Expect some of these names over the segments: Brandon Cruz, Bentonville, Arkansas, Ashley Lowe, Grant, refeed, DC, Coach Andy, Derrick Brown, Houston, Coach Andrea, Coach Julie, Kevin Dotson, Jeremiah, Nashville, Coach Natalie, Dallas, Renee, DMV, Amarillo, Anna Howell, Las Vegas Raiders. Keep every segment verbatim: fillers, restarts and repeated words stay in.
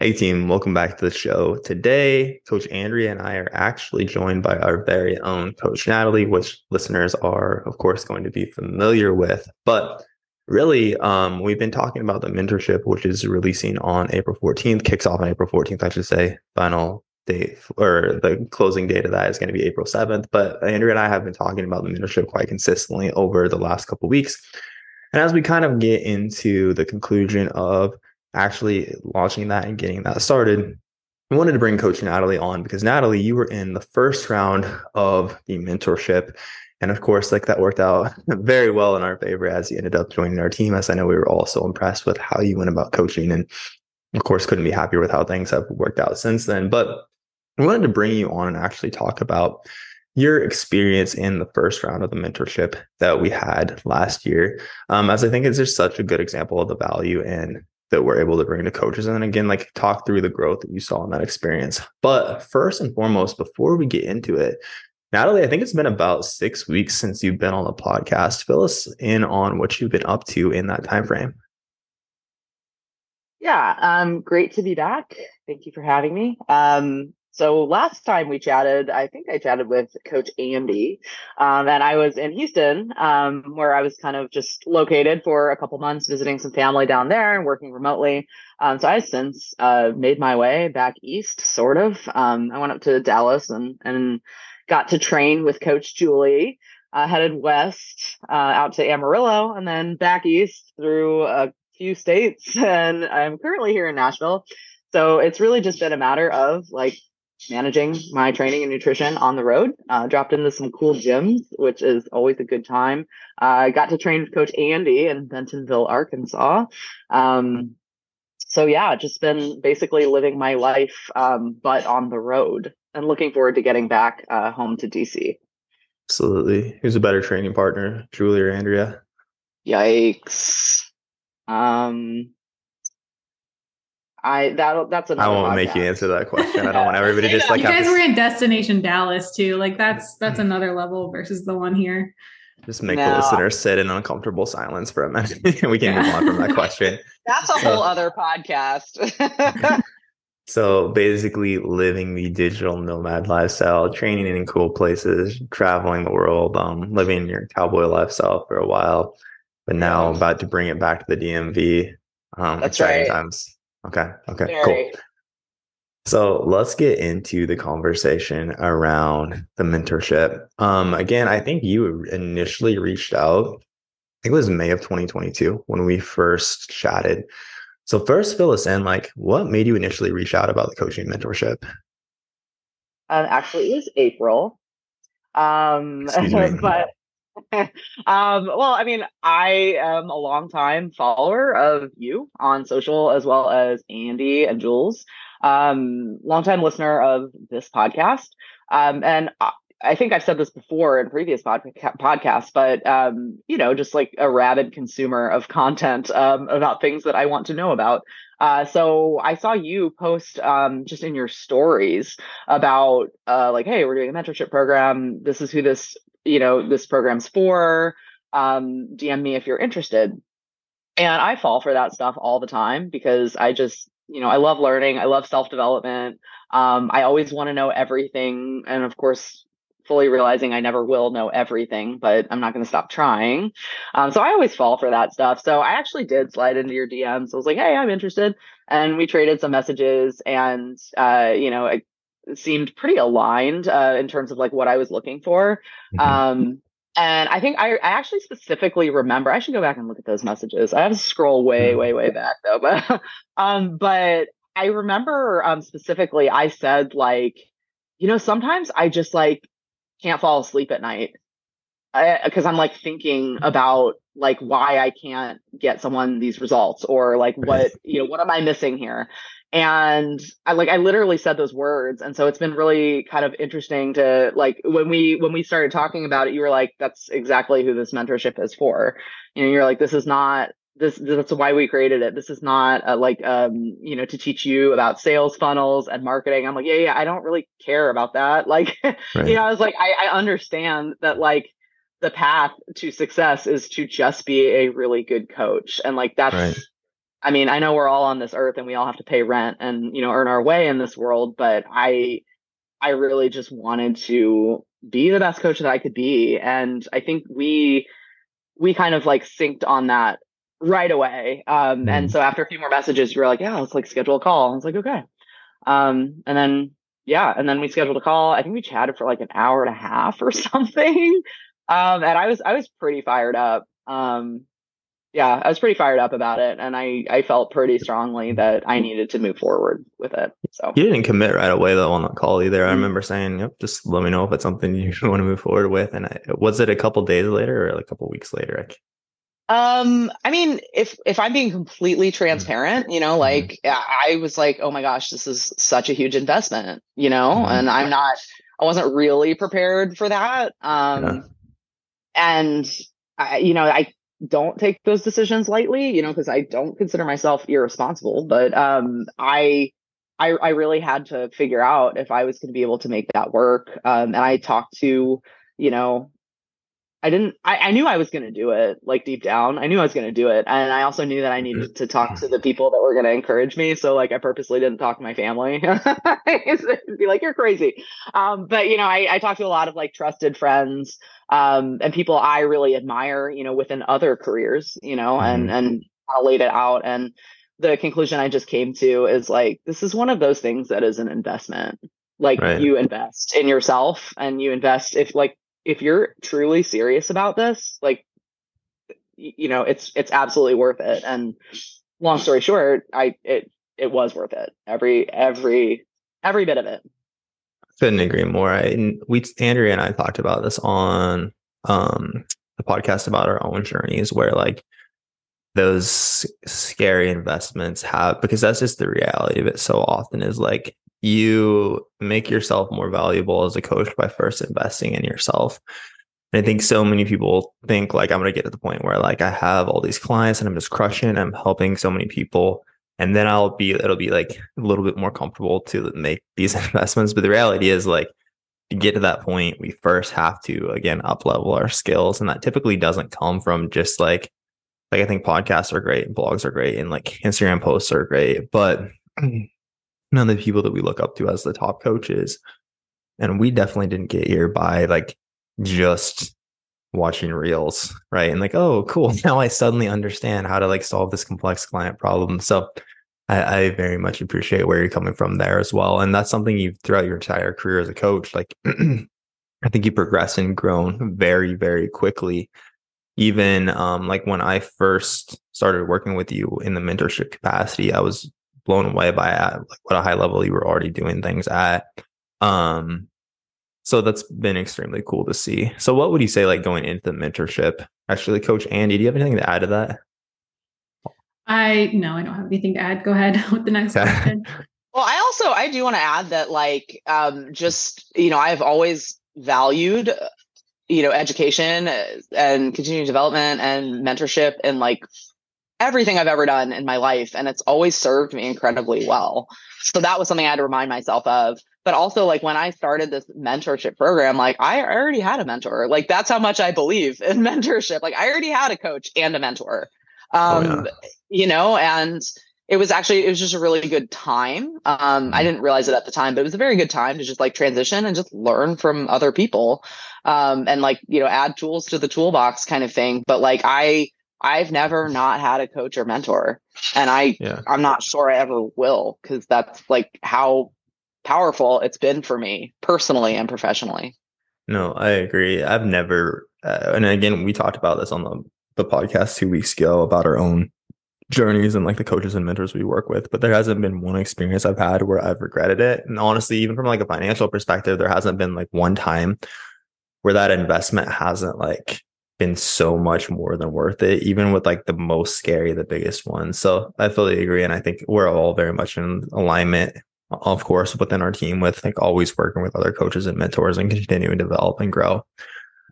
Hey team, welcome back to the show. Today, Coach Andrea and I are actually joined by our very own Coach Natalie, which listeners are, of course, going to be familiar with. But really, um, we've been talking about the mentorship, which is releasing on April fourteenth, kicks off on April fourteenth, I should say, final date or the closing date of that is going to be April seventh. But Andrea and I have been talking about the mentorship quite consistently over the last couple of weeks. And as we kind of get into the conclusion of actually launching that and getting that started, I wanted to bring Coach Natalie on because, Natalie, you were in the first round of the mentorship. And of course, like that worked out very well in our favor as you ended up joining our team, as I know we were all so impressed with how you went about coaching. And of course, couldn't be happier with how things have worked out since then. But I wanted to bring you on and actually talk about your experience in the first round of the mentorship that we had last year, um, as I think it's just such a good example of the value in that we're able to bring to coaches. And then again, like talk through the growth that you saw in that experience. But first and foremost, before we get into it, Natalie, I think it's been about six weeks since you've been on the podcast. Fill us in on what you've been up to in that time frame. Yeah, um, great to be back. Thank you for having me. Um, so last time we chatted, I think I chatted with Coach Andy, um, and I was in Houston, um, where I was kind of just located for a couple months, visiting some family down there and working remotely. Um, so I since uh, made my way back east, sort of. Um, I went up to Dallas and and got to train with Coach Julie, uh, headed west uh, out to Amarillo, and then back east through a few states. And I'm currently here in Nashville. So it's really just been a matter of like managing my training and nutrition on the road. Uh, dropped into some cool gyms, which is always a good time. I uh, got to train with Coach Andy in Bentonville, Arkansas. Um, so yeah, just been basically living my life, um, but on the road, and looking forward to getting back uh, home to D C. Absolutely. Who's a better training partner, Julie or Andrea? Yikes. Um... I that that's another. I won't podcast. Make you answer that question. I don't want everybody to just like. You guys to... were in Destination Dallas too. Like that's that's another level versus the one here. Just make no. the listener sit in uncomfortable silence for a minute, and we can yeah. move on from that question. That's a so, whole other podcast. So basically, living the digital nomad lifestyle, training in cool places, traveling the world, um, living your cowboy lifestyle for a while, but now about to bring it back to the D M V. Um, that's right. Times. Okay. Okay. Very. Cool. So let's get into the conversation around the mentorship. Um, again, I think you initially reached out, I think it was May of twenty twenty-two when we first chatted. So first fill us in, like what made you initially reach out about the coaching mentorship? Um, actually it was April. Um, but um, well, I mean, I am a longtime follower of you on social, as well as Andy and Jules, um, longtime listener of this podcast. Um, and I, I think I've said this before in previous pod- podcasts, but, um, you know, just like a rabid consumer of content um, about things that I want to know about. Uh, so I saw you post um, just in your stories about uh, like, hey, we're doing a mentorship program. This is who this you know, this program's for, um, D M me if you're interested. And I fall for that stuff all the time because I just, you know, I love learning. I love self-development. Um, I always want to know everything. And of course, fully realizing I never will know everything, but I'm not going to stop trying. Um, so I always fall for that stuff. So I actually did slide into your D Ms. I was like, hey, I'm interested. And we traded some messages and, uh, you know, I, seemed pretty aligned uh, in terms of like what I was looking for. Um, and I think I, I actually specifically remember, I should go back and look at those messages. I have to scroll way, way, way back though. But, um, but I remember um, specifically, I said like, you know, sometimes I just like can't fall asleep at night because I'm like thinking about like why I can't get someone these results or like what, you know, what am I missing here? And I like I literally said those words. And so it's been really kind of interesting to like when we when we started talking about it, you were like, that's exactly who this mentorship is for. You know, you're like, this is not this. That's why we created it. This is not a, like, um, you know, to teach you about sales funnels and marketing. I'm like, yeah, yeah, I don't really care about that. Like, right. you know, I was like, I, I understand that, like, the path to success is to just be a really good coach. And like, that's right. I mean, I know we're all on this earth and we all have to pay rent and, you know, earn our way in this world, but I, I really just wanted to be the best coach that I could be. And I think we, we kind of like synced on that right away. Um, and so after a few more messages, you were like, yeah, let's like schedule a call. And I was like, okay. Um, and then, yeah. And then we scheduled a call. I think we chatted for like an hour and a half or something. Um, and I was, I was pretty fired up. Um, Yeah, I was pretty fired up about it, and I, I felt pretty strongly that I needed to move forward with it. So you didn't commit right away though on that call either. Mm-hmm. I remember saying, "Yep, just let me know if it's something you want to move forward with." And I, was it a couple days later or a couple weeks later? Um, I mean, if if I'm being completely transparent, you know, like mm-hmm. I was like, "Oh my gosh, this is such a huge investment," you know, mm-hmm. and I'm not, I wasn't really prepared for that. Um, yeah. and I, you know, I. don't take those decisions lightly, you know, because I don't consider myself irresponsible, but um, I, I, I really had to figure out if I was going to be able to make that work. Um, and I talked to, you know, I didn't, I, I knew I was going to do it, like deep down, I knew I was going to do it. And I also knew that I needed to talk to the people that were going to encourage me. So like, I purposely didn't talk to my family. It'd be like, you're crazy. Um, but you know, I, I talked to a lot of like trusted friends, um, and people I really admire, you know, within other careers, you know, and, and I laid it out. And the conclusion I just came to is like, this is one of those things that is an investment. Like right. You invest in yourself and you invest if like, if you're truly serious about this, like, you know, it's, it's absolutely worth it. And long story short, I, it, it was worth it. Every, every, every bit of it. Couldn't agree more. I, we, Andrea and I talked about this on, um, the podcast about our own journeys where like those scary investments have, because that's just the reality of it so often is like, you make yourself more valuable as a coach by first investing in yourself. And I think so many people think like, I'm going to get to the point where like I have all these clients and I'm just crushing, I'm helping so many people. And then I'll be, it'll be like a little bit more comfortable to make these investments. But the reality is like to get to that point, we first have to, again, up level our skills. And that typically doesn't come from just like, like I think podcasts are great and blogs are great and like Instagram posts are great, but none of the people that we look up to as the top coaches, and we definitely didn't get here by like just watching reels, right? And like, oh cool, now I suddenly understand how to like solve this complex client problem. So I, I very much appreciate where you're coming from there as well, and that's something you've throughout your entire career as a coach, like I think you progressed and grown very, very quickly. Even um like when I first started working with you in the mentorship capacity, I was blown away by at like what a high level you were already doing things at. Um, so that's been extremely cool to see. So what would you say like going into the mentorship? Actually, Coach Andy, do you have anything to add to that? I no, I don't have anything to add. Go ahead with the next okay. question. Well, I also I do want to add that like um just you know, I've always valued you know education and continuing development and mentorship and like everything I've ever done in my life. And it's always served me incredibly well. So that was something I had to remind myself of. But also like when I started this mentorship program, like I already had a mentor. Like that's how much I believe in mentorship. Like I already had a coach and a mentor, um, oh, yeah. you know, and it was actually, it was just a really good time. Um, I didn't realize it at the time, but it was a very good time to just like transition and just learn from other people um, and like, you know, add tools to the toolbox kind of thing. But like I, I've never not had a coach or mentor, and I, yeah. I'm not sure I ever will, because that's like how powerful it's been for me personally and professionally. No, I agree. I've never, uh, and again, we talked about this on the, the podcast two weeks ago about our own journeys and like the coaches and mentors we work with, but there hasn't been one experience I've had where I've regretted it. And honestly, even from like a financial perspective, there hasn't been like one time where that investment hasn't like been so much more than worth it, even with like the most scary, the biggest one. So I fully agree. And I think we're all very much in alignment, of course, within our team with like always working with other coaches and mentors and continuing to develop and grow.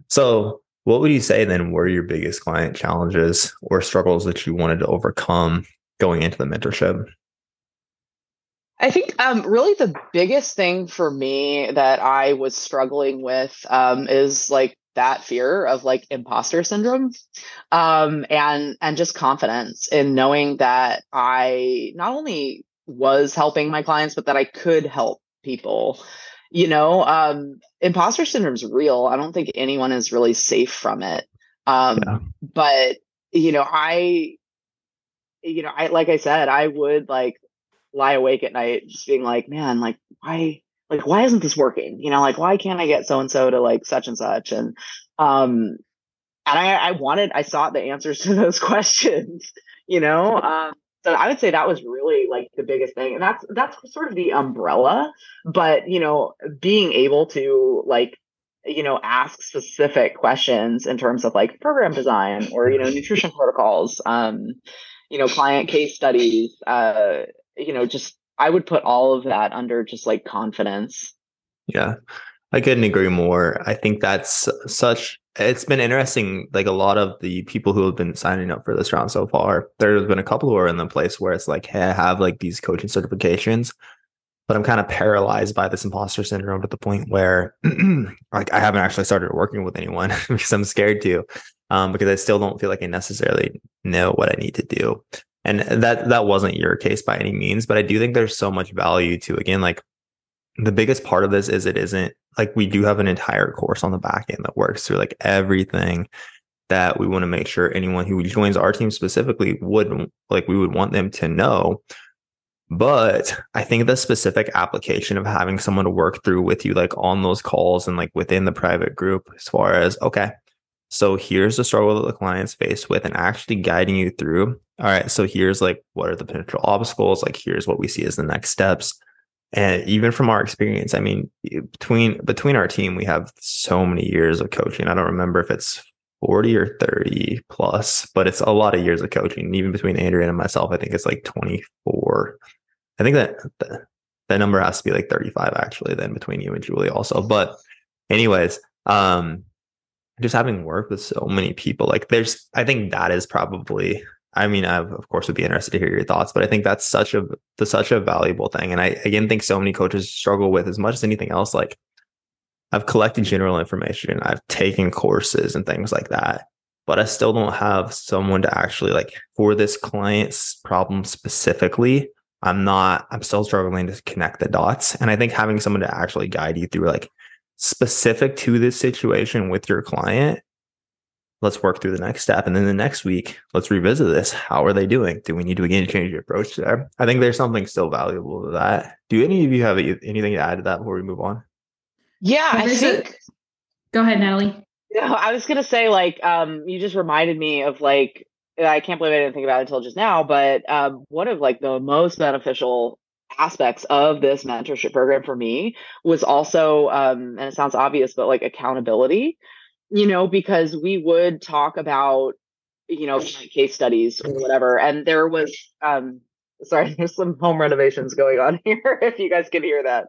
So what would you say then were your biggest client challenges or struggles that you wanted to overcome going into the mentorship? I think um, really the biggest thing for me that I was struggling with um, is like that fear of like imposter syndrome, um, and, and just confidence in knowing that I not only was helping my clients, but that I could help people. You know, um, imposter syndrome is real. I don't think anyone is really safe from it. Um, yeah. But, you know, I, you know, I, like I said, I would like lie awake at night just being like, man, like, why, like, why isn't this working? You know, like, why can't I get so-and-so to like such and such? And, um, and I, I wanted, I sought the answers to those questions, you know? Um, so I would say that was really like the biggest thing. And that's, that's sort of the umbrella, but, you know, being able to like, you know, ask specific questions in terms of like program design or, you know, nutrition protocols, um, you know, client case studies, uh, you know, just, I would put all of that under just like confidence. Yeah, I couldn't agree more. I think that's such, it's been interesting. Like a lot of the people who have been signing up for this round so far, there's been a couple who are in the place where it's like, hey, I have like these coaching certifications, but I'm kind of paralyzed by this imposter syndrome to the point where like I haven't actually started working with anyone because I'm scared to, um, because I still don't feel like I necessarily know what I need to do. And that, that wasn't your case by any means, but I do think there's so much value to, again, like the biggest part of this is it isn't like we do have an entire course on the back end that works through like everything that we want to make sure anyone who joins our team specifically would like, we would want them to know. But I think the specific application of having someone to work through with you, like on those calls and like within the private group, as far as, okay, so here's the struggle that the client's faced with and actually guiding you through. All right, so here's like, what are the potential obstacles? Like, here's what we see as the next steps. And even from our experience, I mean, between between our team, we have so many years of coaching. I don't remember if it's forty or thirty plus, but it's a lot of years of coaching. Even between Andrea and myself, I think it's like twenty-four. I think that the, that number has to be like thirty-five actually then between you and Julie also. But anyways, um, just having worked with so many people, like there's, I think that is probably... I mean, I of course would be interested to hear your thoughts, but I think that's such a the, such a valuable thing. And I, again, think so many coaches struggle with as much as anything else. Like I've collected general information, I've taken courses and things like that, but I still don't have someone to actually like for this client's problem specifically. I'm not, I'm still struggling to connect the dots. And I think having someone to actually guide you through like specific to this situation with your client, let's work through the next step. And then the next week, let's revisit this. How are they doing? Do we need to again change the approach there? I think there's something still valuable to that. Do any of you have anything to add to that before we move on? Yeah, I think. Go ahead, Natalie. No, I was going to say, like, um, you just reminded me of like, I can't believe I didn't think about it until just now, but um, one of like the most beneficial aspects of this mentorship program for me was also, um, and it sounds obvious, but like accountability. You know, because we would talk about, you know, case studies or whatever. And there was, um, sorry, there's some home renovations going on here, if you guys can hear that.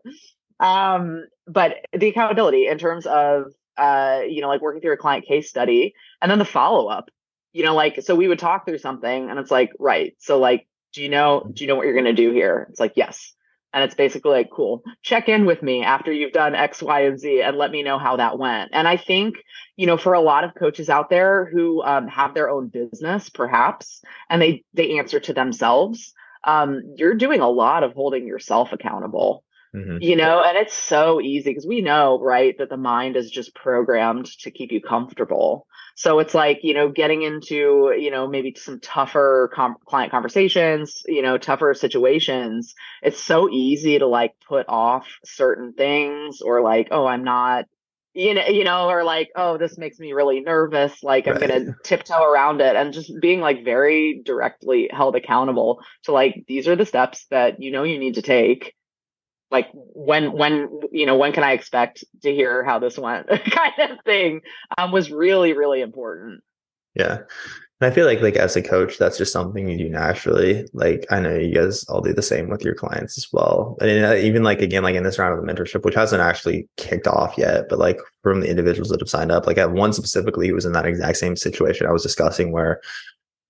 Um, but the accountability in terms of, uh, you know, like working through a client case study and then the follow-up, you know, like, so we would talk through something and it's like, right. So like, do you know, do you know what you're going to do here? It's like, yes. And it's basically like, cool, check in with me after you've done X, Y, and Z and let me know how that went. And I think, you know, for a lot of coaches out there who um, have their own business, perhaps, and they they answer to themselves, um, you're doing a lot of holding yourself accountable, mm-hmm. you know, and it's so easy because we know, right, that the mind is just programmed to keep you comfortable. So it's like, you know, getting into, you know, maybe some tougher com- client conversations, you know, tougher situations. It's so easy to like put off certain things or like, oh, I'm not, you know, you know, or like, oh, this makes me really nervous. Like right. I'm going to tiptoe around it, and just being like very directly held accountable to like, these are the steps that, you know, you need to take. Like when, when, you know, when can I expect to hear how this went kind of thing um, was really, really important. Yeah. And I feel like, like as a coach, that's just something you do naturally. Like, I know you guys all do the same with your clients as well. And even like, again, like in this round of the mentorship, which hasn't actually kicked off yet, but like from the individuals that have signed up, like I had one specifically who was in that exact same situation I was discussing where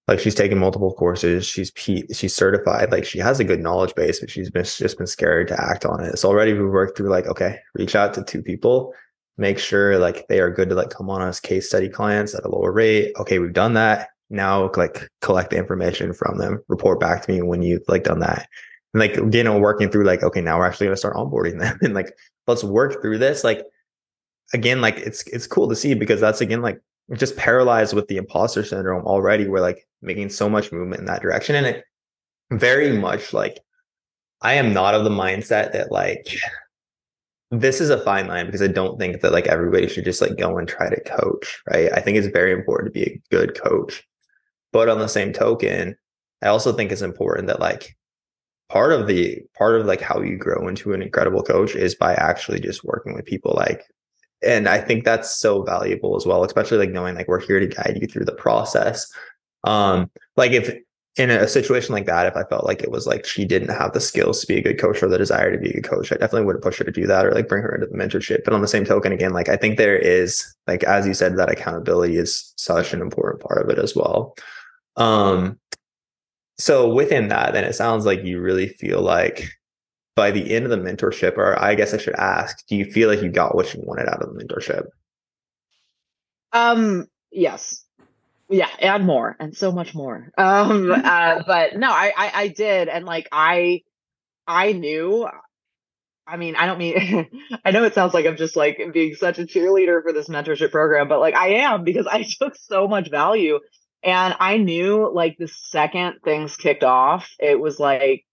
like she's taken multiple courses, she's P, she's certified, like she has a good knowledge base, but she's been, just been scared to act on it. So already we worked through like, okay, reach out to two people make sure like they are good to like come on as case study clients at a lower rate. Okay, we've done that. Now like collect the information from them, report back to me when you've like done that. And like, you know, working through like, okay, now we're actually going to start onboarding them and like, let's work through this. Like, again, like it's, it's cool to see, because that's again, like just paralyzed with the imposter syndrome already. We're like making so much movement in that direction. And it very much like, I am not of the mindset that like, this is a fine line, because I don't think that like everybody should just like go and try to coach. Right. I think it's very important to be a good coach, but on the same token, I also think it's important that like, part of the part of like how you grow into an incredible coach is by actually just working with people. Like, and I think that's so valuable as well, especially like knowing like we're here to guide you through the process. Um, like if in a situation like that, if I felt like it was like she didn't have the skills to be a good coach or the desire to be a good coach, I definitely wouldn't push her to do that or like bring her into the mentorship. But on the same token, again, like I think there is like, as you said, that accountability is such an important part of it as well. Um, So within that, then it sounds like you really feel like by the end of the mentorship, or I guess I should ask, do you feel like you got what you wanted out of the mentorship? Um, yes. Yeah. And more, and so much more. Um, uh, but no, I, I, I did. And like, I, I knew, I mean, I don't mean, I know it sounds like I'm just like being such a cheerleader for this mentorship program, but like I am, because I took so much value. And I knew like the second things kicked off, it was like,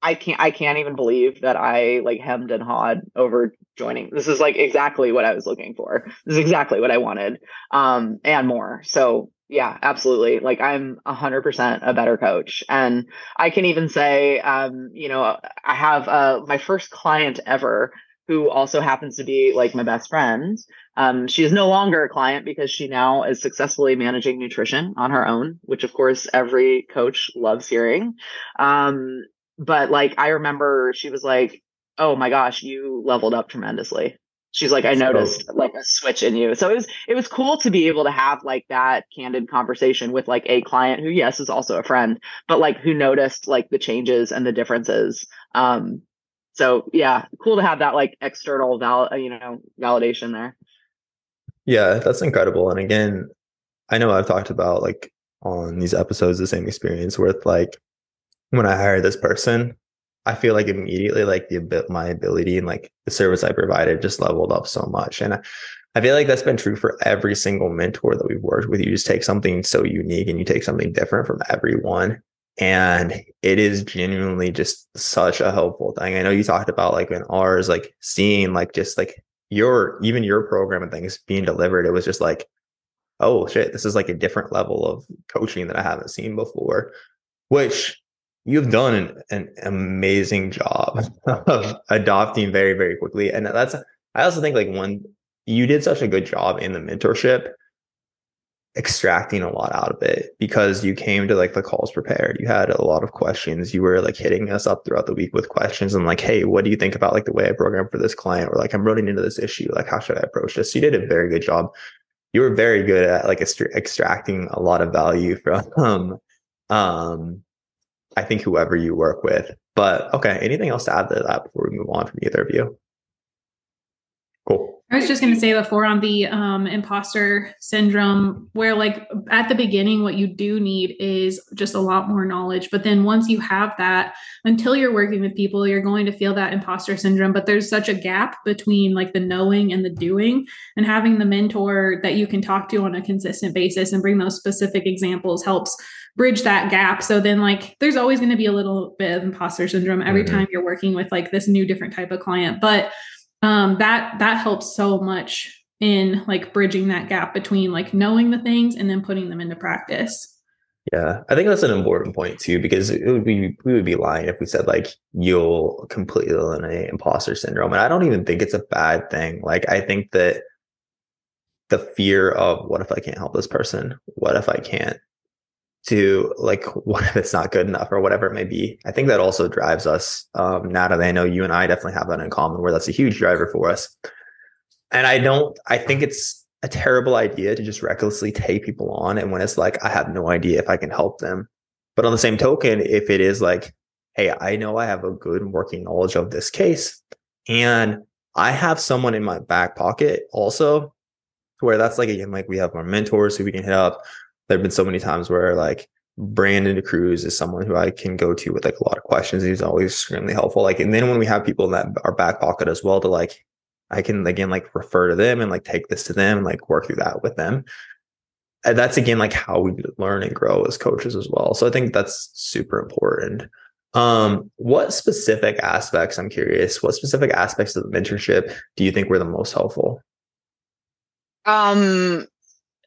I can't, I can't even believe that I like hemmed and hawed over joining. This is like exactly what I was looking for. This is exactly what I wanted, um, and more. So yeah, absolutely. Like I'm a hundred percent a better coach. And I can even say, um, you know, I have, uh, my first client ever who also happens to be like my best friend. Um, she is no longer a client because she now is successfully managing nutrition on her own, which of course every coach loves hearing. Um, but like, I remember she was like, oh my gosh, you leveled up tremendously. She's like, I noticed like a switch in you. So it was, it was cool to be able to have like that candid conversation with like a client who, yes, is also a friend, but like who noticed like the changes and the differences. Um, so yeah, cool to have that like external val- you know, validation there. Yeah, that's incredible. And again, I know I've talked about like on these episodes, the same experience with like when I hired this person, I feel like immediately like the my ability and like the service I provided just leveled up so much. And I, I feel like that's been true for every single mentor that we've worked with. You just take something so unique and you take something different from everyone. And it is genuinely just such a helpful thing. I know you talked about like in ours, like seeing like just like your even your program and things being delivered, it was just like, oh shit, this is like a different level of coaching that I haven't seen before, which you've done an, an amazing job of adopting very, very quickly. And that's, I also think like one, you did such a good job in the mentorship extracting a lot out of it, because you came to like the calls prepared. You had a lot of questions. You were like hitting us up throughout the week with questions and like, hey, what do you think about like the way I programmed for this client? Or like, I'm running into this issue. Like, how should I approach this? You did a very good job. You were very good at like extra- extracting a lot of value from, um, um, I think whoever you work with. But okay, anything else to add to that before we move on from either of you? Cool. I was just going to say before on the um, imposter syndrome, where like at the beginning, what you do need is just a lot more knowledge. But then once you have that, until you're working with people, you're going to feel that imposter syndrome. But there's such a gap between like the knowing and the doing, and having the mentor that you can talk to on a consistent basis and bring those specific examples helps bridge that gap. So then like, there's always going to be a little bit of imposter syndrome every mm-hmm. time you're working with like this new different type of client. But Um, that, that helps so much in like bridging that gap between like knowing the things and then putting them into practice. Yeah. I think that's an important point too, because it would be, we would be lying if we said like, you'll completely eliminate imposter syndrome. And I don't even think it's a bad thing. Like, I think that the fear of what if I can't help this person? What if I can't to like, what if it's not good enough or whatever it may be? I think that also drives us. Um, Natalie, I know you and I definitely have that in common, where that's a huge driver for us. And I don't, I think it's a terrible idea to just recklessly take people on. And when it's like, I have no idea if I can help them. But on the same token, if it is like, hey, I know I have a good working knowledge of this case, and I have someone in my back pocket also where that's like, again, like we have our mentors who we can hit up. There have been so many times where like Brandon Cruz is someone who I can go to with like a lot of questions. He's always extremely helpful. Like, and then when we have people in that our back pocket as well to like, I can again, like refer to them and like take this to them and like work through that with them. And that's again, like how we learn and grow as coaches as well. So I think that's super important. Um, what specific aspects, I'm curious, what specific aspects of the mentorship do you think were the most helpful? Um,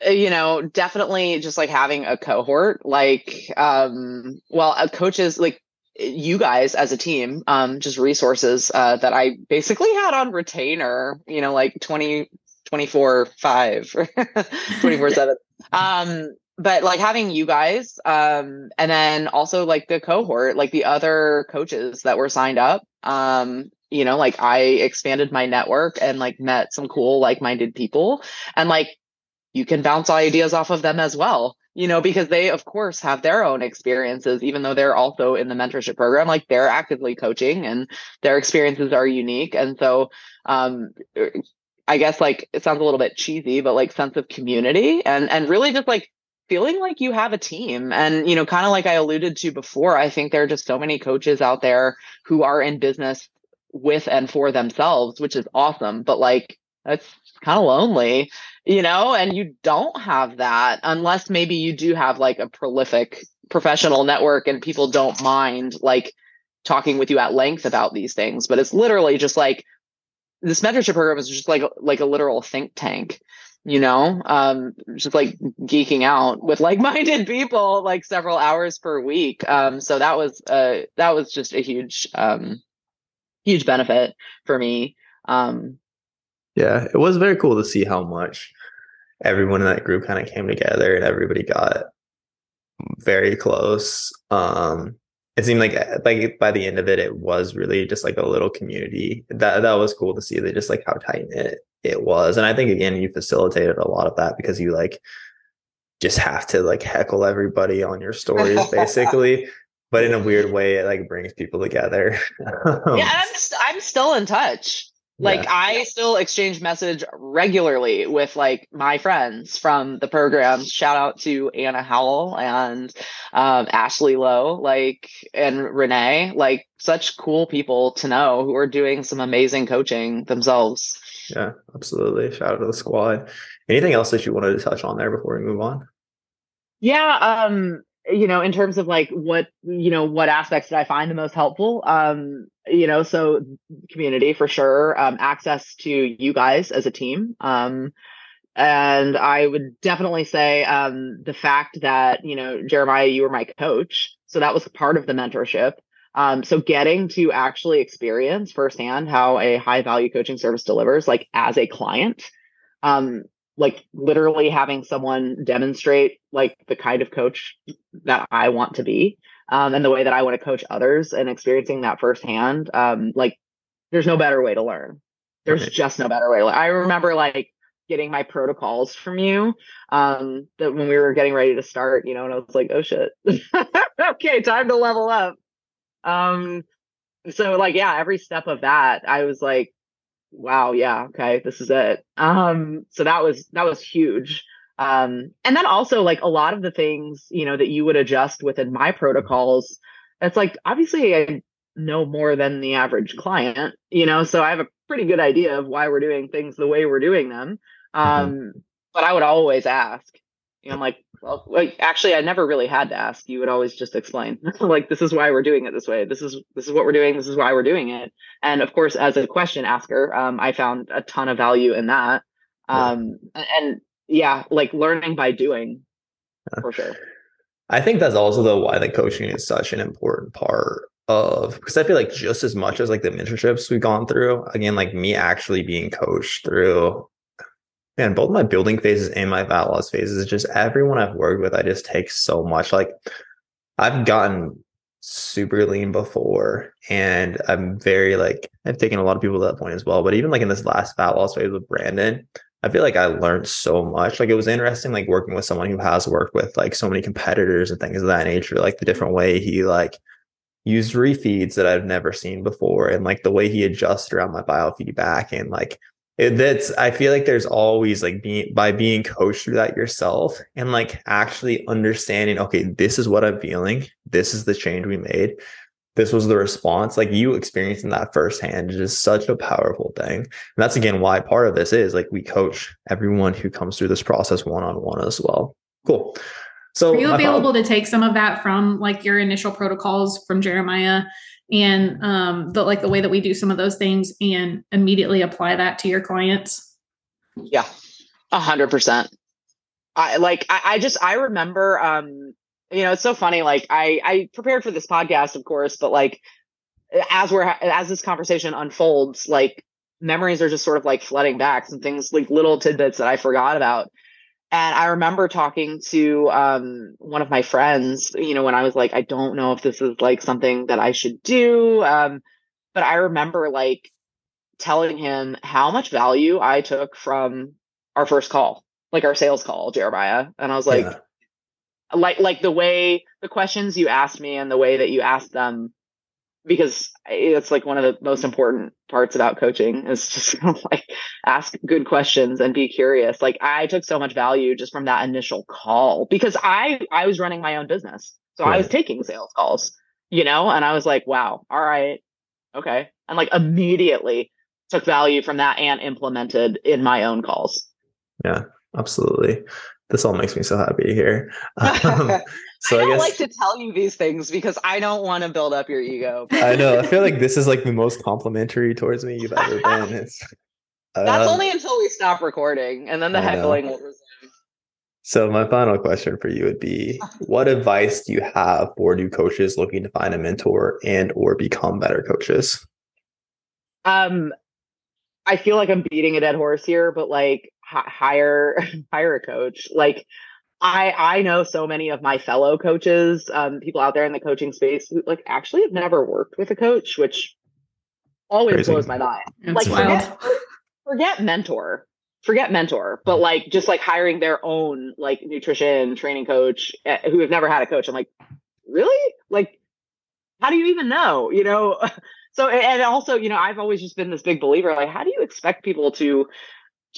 you know, definitely just like having a cohort, like, um, well, uh, coaches, like you guys as a team, um, just resources, uh, that I basically had on retainer, you know, like twenty, twenty-four five, twenty-four seven. Um, but like having you guys, um, and then also like the cohort, like the other coaches that were signed up, um, you know, like I expanded my network and like met some cool, like-minded people, and like, you can bounce ideas off of them as well, you know, because they of course have their own experiences, even though they're also in the mentorship program, like they're actively coaching and their experiences are unique. And so, um, I guess like, it sounds a little bit cheesy, but like sense of community and, and really just like feeling like you have a team. And, you know, kind of like I alluded to before, I think there are just so many coaches out there who are in business with and for themselves, which is awesome. But like, that's kind of lonely, you know, and you don't have that unless maybe you do have like a prolific professional network and people don't mind like talking with you at length about these things. But it's literally just like this mentorship program is just like, like a literal think tank, you know, um, just like geeking out with like-minded people, like several hours per week. Um, so that was, uh, that was just a huge, um, huge benefit for me. Um, Yeah, it was very cool to see how much everyone in that group kind of came together and everybody got very close. Um, it seemed like like by the end of it, it was really just like a little community. That that was cool to see, that just like how tight knit it was. And I think, again, you facilitated a lot of that because you like just have to like heckle everybody on your stories, basically. But in a weird way, it like brings people together. Yeah, and I'm, st- I'm still in touch. Like yeah. I still exchange message regularly with like my friends from the program. Shout out to Anna Howell and um, Ashley Lowe, like, and Renee, like such cool people to know who are doing some amazing coaching themselves. Yeah, absolutely. Shout out to the squad. Anything else that you wanted to touch on there before we move on? Yeah. Um, you know, in terms of like what, you know, what aspects did I find the most helpful? Um, you know, so community for sure, um, access to you guys as a team. Um, and I would definitely say um, the fact that, you know, Jeremiah, you were my coach. So that was part of the mentorship. Um, so getting to actually experience firsthand how a high value coaching service delivers, like as a client, um, like literally having someone demonstrate like the kind of coach that I want to be, um, and the way that I want to coach others and experiencing that firsthand. Um, like there's no better way to learn. There's okay. just no better way to learn. I remember like getting my protocols from you, um, that when we were getting ready to start, you know, and I was like, oh shit, okay, time to level up. Um, so like, yeah, every step of that, I was like, wow, yeah, okay, this is it. Um, so that was, that was huge. Um, and then also like a lot of the things, you know, that you would adjust within my protocols, it's like, obviously I know more than the average client, you know, so I have a pretty good idea of why we're doing things the way we're doing them. Um, mm-hmm. But I would always ask, you know, I'm like, well, like, actually I never really had to ask. You would always just explain like, this is why we're doing it this way. This is, this is what we're doing. This is why we're doing it. And of course, as a question asker, um, I found a ton of value in that. Um, yeah. and yeah, like learning by doing yeah. for sure. I think that's also though why the coaching is such an important part of, because I feel like just as much as like the mentorships we've gone through, again, like me actually being coached through, man, both my building phases and my fat loss phases, just everyone I've worked with, I just take so much. Like I've gotten super lean before and I'm very like, I've taken a lot of people to that point as well. But even like in this last fat loss phase with Brandon, I feel like I learned so much. Like it was interesting, like working with someone who has worked with like so many competitors and things of that nature, like the different way he like used refeeds that I've never seen before, and like the way he adjusts around my biofeedback, and like it, that's I feel like there's always like being by being coached through that yourself and like actually understanding, okay, this is what I'm feeling, this is the change we made, this was the response, like you experiencing that firsthand is just such a powerful thing. And that's again why part of this is like we coach everyone who comes through this process one-on-one as well. Cool. So are you available to take some of that from like your initial protocols from Jeremiah and um, the, like the way that we do some of those things and immediately apply that to your clients? Yeah, a hundred percent. I like, I, I just, I remember, um, you know, it's so funny. Like I, I prepared for this podcast, of course, but like, as we're, as this conversation unfolds, like memories are just sort of like flooding back, some things like little tidbits that I forgot about. And I remember talking to um, one of my friends, you know, when I was like, I don't know if this is like something that I should do. Um, but I remember like telling him how much value I took from our first call, like our sales call, Jeremiah. And I was like, yeah. like, like the way the questions you asked me and the way that you asked them, because it's like one of the most important parts about coaching is just like ask good questions and be curious. Like I took so much value just from that initial call because I, I was running my own business. So yeah. I was taking sales calls, you know, and I was like, wow, all right. Okay. And like immediately took value from that and implemented in my own calls. Yeah, absolutely. This all makes me so happy to hear. Um, so I, I don't guess, like to tell you these things because I don't want to build up your ego. I know. I feel like this is like the most complimentary towards me you've ever been. It's, um, That's only until we stop recording and then the I heckling know. will resume. So my final question for you would be, what advice do you have for new coaches looking to find a mentor and or become better coaches? Um, I feel like I'm beating a dead horse here, but like, hire, hire a coach. Like I, I know so many of my fellow coaches, um, people out there in the coaching space who like actually have never worked with a coach, which always Crazy. blows my mind. That's like forget, forget mentor, forget mentor, but like, just like hiring their own like nutrition training coach uh, who have never had a coach. I'm like, really? Like, how do you even know, you know? So, and also, you know, I've always just been this big believer, like, how do you expect people to,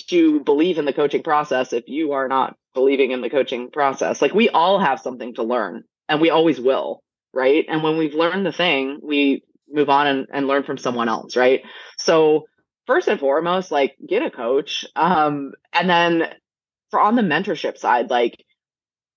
to believe in the coaching process if you are not believing in the coaching process? Like we all have something to learn and we always will, right? And when we've learned the thing, we move on and, and learn from someone else, right? So first and foremost, like get a coach. Um, and then for on the mentorship side, like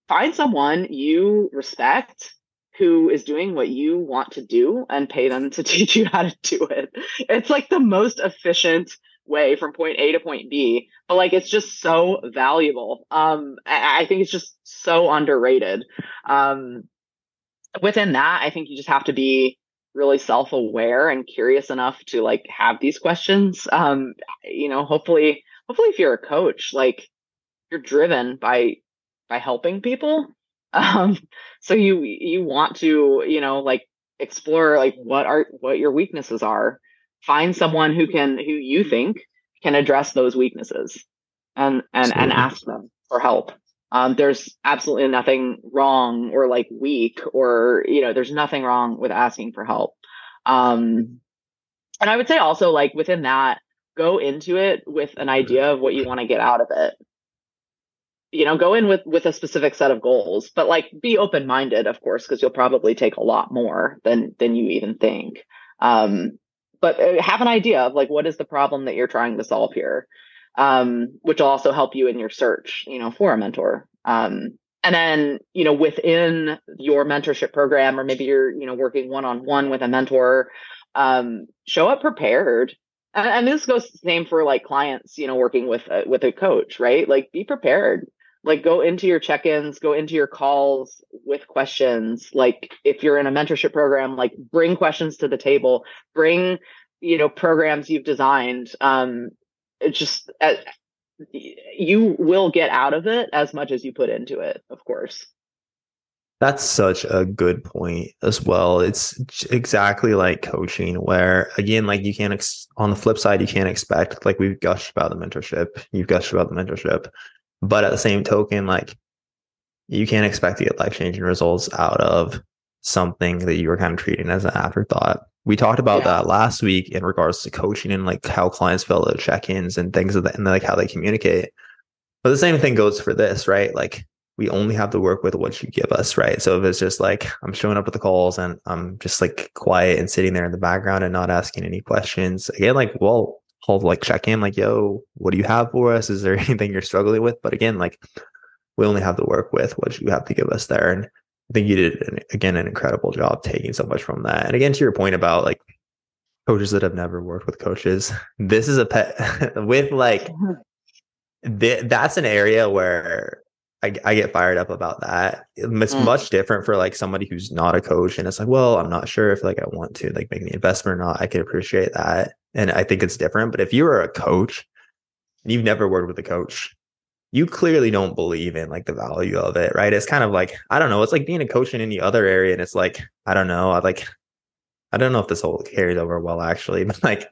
find someone you respect who is doing what you want to do and pay them to teach you how to do it. It's like the most efficient way from point A to point B, but like it's just so valuable. Um, I, I think it's just so underrated. Um, within that, I think you just have to be really self-aware and curious enough to like have these questions. Um, you know, hopefully, hopefully, if you're a coach, like you're driven by by helping people. Um, so you you want to you know like explore like what are what your weaknesses are. Find someone who can, who you think can address those weaknesses and, and, and ask them for help. Um, there's absolutely nothing wrong or like weak or, you know, there's nothing wrong with asking for help. Um, and I would say also like within that, go into it with an idea of what you want to get out of it. You know, go in with, with a specific set of goals, but like be open-minded, of course, because you'll probably take a lot more than, than you even think. Um, But have an idea of like, what is the problem that you're trying to solve here, um, which will also help you in your search, you know, for a mentor. Um, and then, you know, within your mentorship program, or maybe you're, you know, working one-on-one with a mentor, um, show up prepared. And, and this goes the same for like clients, you know, working with a, with a coach, right? Like be prepared, like go into your check-ins, go into your calls with questions. Like if you're in a mentorship program, like bring questions to the table, bring, you know, programs you've designed. Um, it's just, uh, you will get out of it as much as you put into it, of course. That's such a good point as well. It's exactly like coaching where, again, like you can't, ex- on the flip side, you can't expect, like we've gushed about the mentorship, you've gushed about the mentorship. But at the same token, like you can't expect to get life-changing results out of something that you were kind of treating as an afterthought. We talked about yeah. that last week in regards to coaching and like how clients fill out check-ins and things of that, and like how they communicate. But the same thing goes for this, right? Like, we only have to work with what you give us, right? So if it's just like, I'm showing up at the calls and I'm just like quiet and sitting there in the background and not asking any questions, again, like, well, I'll like check in, like, yo, what do you have for us? Is there anything you're struggling with? But again, like, we only have to work with what you have to give us there. And I think you did, an, again, an incredible job taking so much from that. And again, to your point about like coaches that have never worked with coaches, this is a pet with like, th- that's an area where I, I get fired up about that. It's mm. much different for like somebody who's not a coach and it's like, well, I'm not sure if like I want to like make the investment or not. I can appreciate that. And I think it's different. But if you are a coach, and you've never worked with a coach, you clearly don't believe in like the value of it, right? It's kind of like, I don't know, it's like being a coach in any other area. And it's like, I don't know, I like, I don't know if this whole carries over well, actually, but like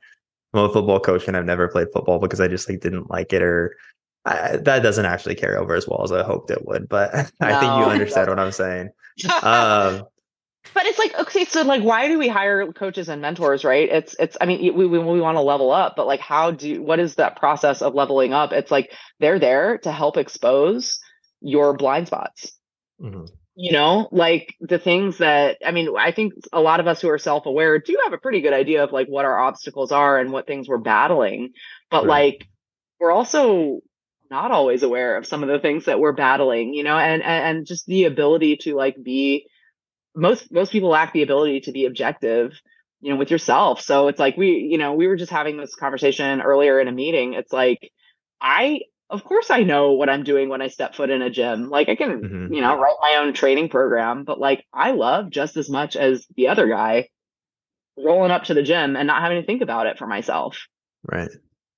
I'm a football coach and I've never played football because I just like didn't like it, or I, that doesn't actually carry over as well as I hoped it would, but no, I think you understand what I'm saying. Um, but it's like, okay, so like, why do we hire coaches and mentors, right? It's, it's, I mean, we, we, we want to level up, but like, how do, what is that process of leveling up? It's like, they're there to help expose your blind spots, mm-hmm. you know, like the things that, I mean, I think a lot of us who are self-aware do have a pretty good idea of like what our obstacles are and what things we're battling, but right. like, we're also not always aware of some of the things that we're battling, you know, and, and, and just the ability to like be, most, most people lack the ability to be objective, you know, with yourself. So it's like, we, you know, we were just having this conversation earlier in a meeting. It's like, I, of course I know what I'm doing when I step foot in a gym. Like I can, mm-hmm. you know, write my own training program, but like, I love just as much as the other guy rolling up to the gym and not having to think about it for myself. Right.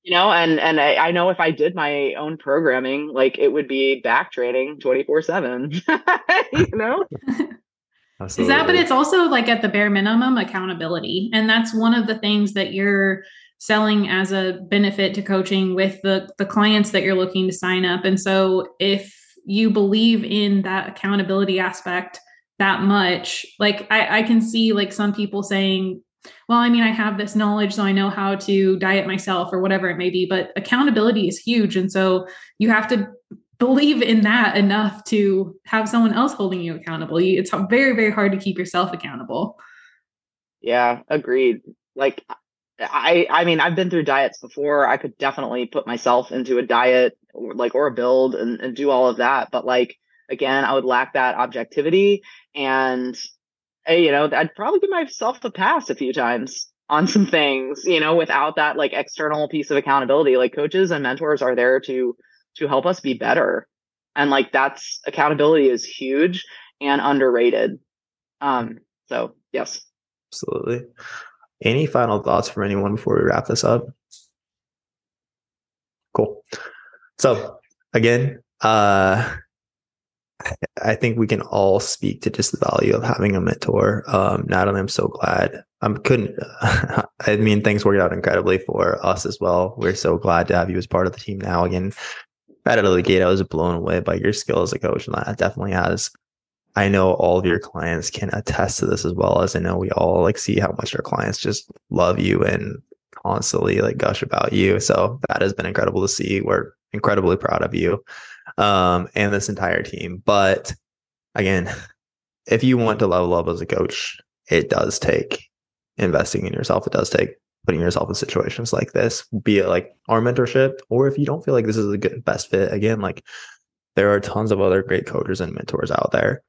You know, and, and I, I know if I did my own programming, like it would be back training twenty-four seven, you know? Absolutely. Is that, but it's also like at the bare minimum accountability. And that's one of the things that you're selling as a benefit to coaching with the, the clients that you're looking to sign up. And so if you believe in that accountability aspect that much, like I, I can see like some people saying, well, I mean, I have this knowledge, so I know how to diet myself or whatever it may be, but accountability is huge. And so you have to believe in that enough to have someone else holding you accountable. It's very, very hard to keep yourself accountable. Yeah, agreed. Like, I, I mean, I've been through diets before. I could definitely put myself into a diet or like, or a build and, and do all of that. But like, again, I would lack that objectivity, and you know, I'd probably give myself a pass a few times on some things, you know, without that like external piece of accountability. Like coaches and mentors are there to, to help us be better. And like, that's, accountability is huge and underrated. Um, so yes. Absolutely. Any final thoughts from anyone before we wrap this up? Cool. So again, uh, I think we can all speak to just the value of having a mentor. Um, Natalie, I'm so glad. I couldn't, I mean, things worked out incredibly for us as well. We're so glad to have you as part of the team now. Again, right out of the gate, I was blown away by your skill as a coach, and that definitely has. I know all of your clients can attest to this as well, as I know we all like see how much our clients just love you and constantly like gush about you. So that has been incredible to see. We're incredibly proud of you. Um, and this entire team. But again, if you want to level up as a coach, it does take investing in yourself. It does take putting yourself in situations like this, be it like our mentorship, or if you don't feel like this is a good best fit, again, like there are tons of other great coaches and mentors out there.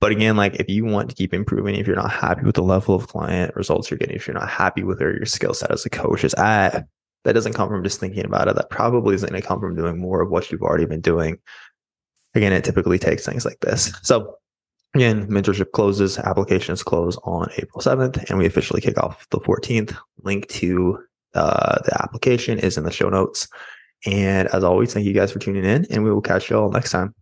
But again, like if you want to keep improving, if you're not happy with the level of client results you're getting, if you're not happy with where your skill set as a coach is at, that doesn't come from just thinking about it. That probably isn't going to come from doing more of what you've already been doing. Again, it typically takes things like this. So again, mentorship closes, applications close on April seventh, and we officially kick off the fourteenth. Link to uh, the application is in the show notes. And as always, thank you guys for tuning in, and we will catch you all next time.